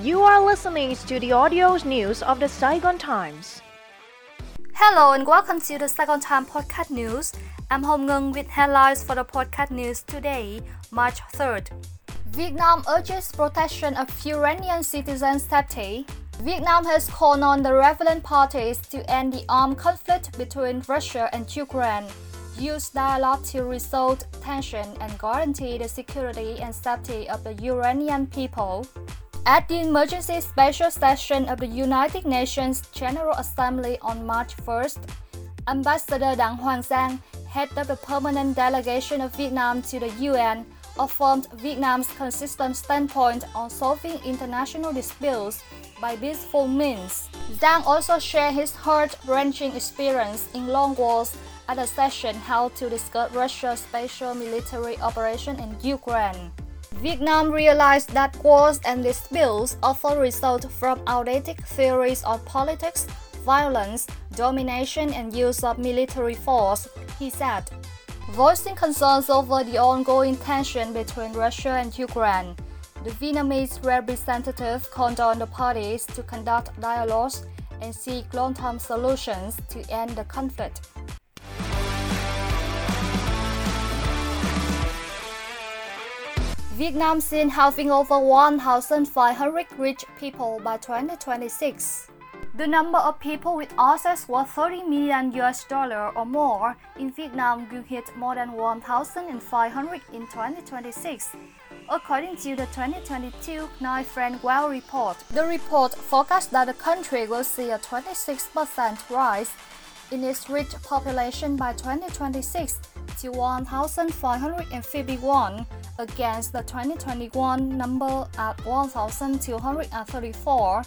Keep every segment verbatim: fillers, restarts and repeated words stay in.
You are listening to the audio news of the Saigon Times. Hello and welcome to the Saigon Times podcast news. I'm Hong Nguyen with headlines for the podcast news today, March third. Vietnam urges protection of Iranian citizens' safety. Vietnam has called on the relevant parties to end the armed conflict between Russia and Ukraine, use dialogue to resolve tension and guarantee the security and safety of the Iranian people. At the emergency special session of the United Nations General Assembly on March first, Ambassador Đặng Hoàng Giang, head of the permanent delegation of Vietnam to the U N, affirmed Vietnam's consistent standpoint on solving international disputes by peaceful means. Zhang also shared his heart-wrenching experience in long wars at a session held to discuss Russia's special military operation in Ukraine. Vietnam realized that wars and disputes often result from outdated theories on politics, violence, domination, and use of military force, he said, voicing concerns over the ongoing tension between Russia and Ukraine. The Vietnamese representative called on the parties to conduct dialogues and seek long-term solutions to end the conflict. Vietnam seen having over one thousand five hundred rich people by twenty twenty-six. The number of people with assets worth thirty million U S dollars or more in Vietnam will hit more than one thousand five hundred in twenty twenty-six, according to the twenty twenty-two Knight Frank Well report. The report forecasts that the country will see a twenty-six percent rise in its rich population by twenty twenty-six to one thousand five hundred fifty-one, against the twenty twenty-one number at one thousand two hundred thirty-four.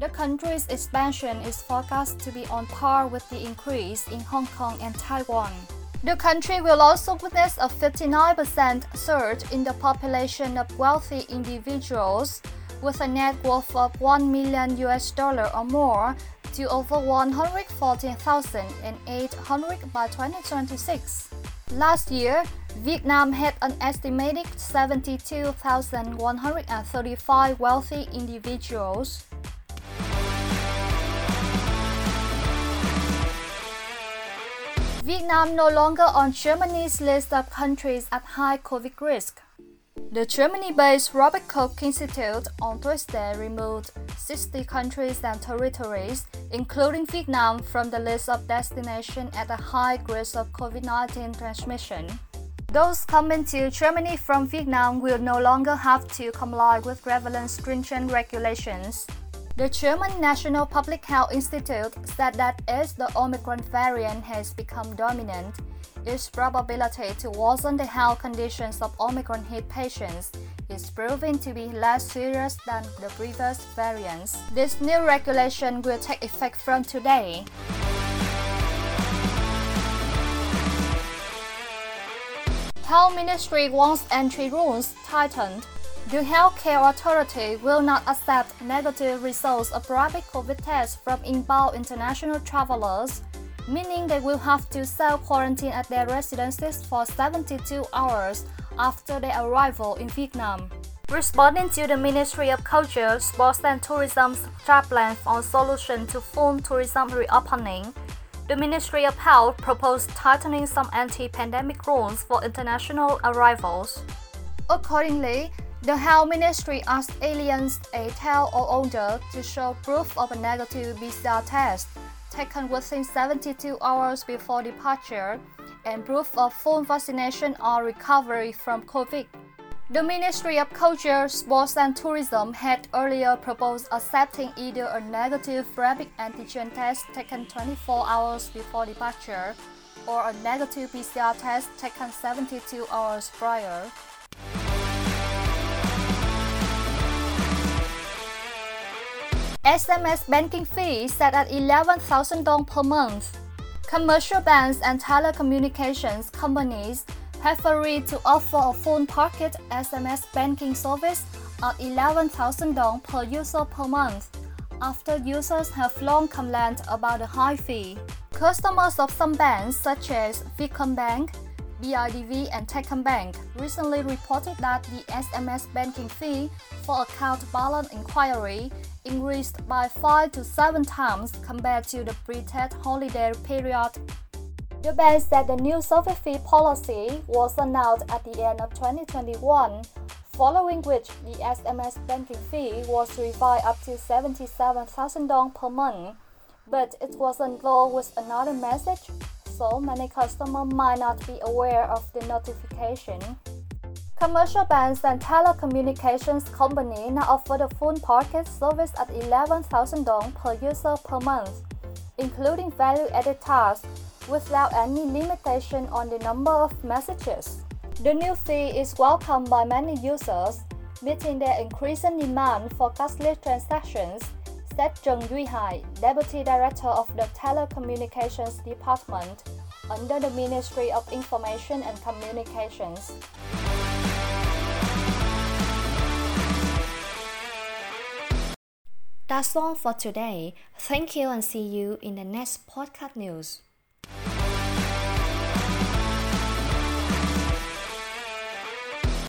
The country's expansion is forecast to be on par with the increase in Hong Kong and Taiwan. The country will also witness a fifty-nine percent surge in the population of wealthy individuals with a net worth of one million U S dollars or more to over one hundred fourteen thousand eight hundred by twenty twenty-six. Last year, Vietnam had an estimated seventy-two thousand one hundred thirty-five wealthy individuals. Vietnam no longer on Germany's list of countries at high COVID risk. The Germany-based Robert Koch Institute on Tuesday removed sixty countries and territories, including Vietnam, from the list of destinations at a high risk of COVID nineteen transmission. Those coming to Germany from Vietnam will no longer have to comply with relevant stringent regulations. The German National Public Health Institute said that as the Omicron variant has become dominant, its probability to worsen the health conditions of Omicron hit patients is proven to be less serious than the previous variants. This new regulation will take effect from today. Health Ministry wants entry rules tightened. The Healthcare Authority will not accept negative results of rapid COVID tests from inbound international travelers, meaning they will have to self-quarantine at their residences for seventy-two hours after their arrival in Vietnam. Responding to the Ministry of Culture, Sports and Tourism's draft plan on solution to full tourism reopening, the Ministry of Health proposed tightening some anti-pandemic rules for international arrivals. Accordingly, the Health Ministry asked aliens eighteen or older to show proof of a negative P C R test taken within seventy-two hours before departure and proof of full vaccination or recovery from COVID. The Ministry of Culture, Sports and Tourism had earlier proposed accepting either a negative rapid antigen test taken twenty-four hours before departure or a negative P C R test taken seventy-two hours prior. S M S banking fee set at eleven thousand dong per month. Commercial banks and telecommunications companies have agreed to offer a full packet S M S banking service at eleven thousand dong per user per month, after users have long complained about the high fee. Customers of some banks, such as Vietcombank, B I D V and Techcombank recently reported that the S M S banking fee for account balance inquiry increased by five to seven times compared to the pre-Tet holiday period. The bank said the new survey fee policy was announced at the end of twenty twenty-one, following which the S M S banking fee was revised up to seventy-seven thousand dong per month, but it wasn't low with another message, so many customers might not be aware of the notification. Commercial banks and telecommunications companies now offer the full pocket service at eleven thousand dong per user per month, including value-added tasks, without any limitation on the number of messages. The new fee is welcomed by many users, meeting their increasing demand for cashless transactions, said Tran Duy Hai, Deputy Director of the Telecommunications Department under the Ministry of Information and Communications. That's all for today. Thank you and see you in the next podcast news.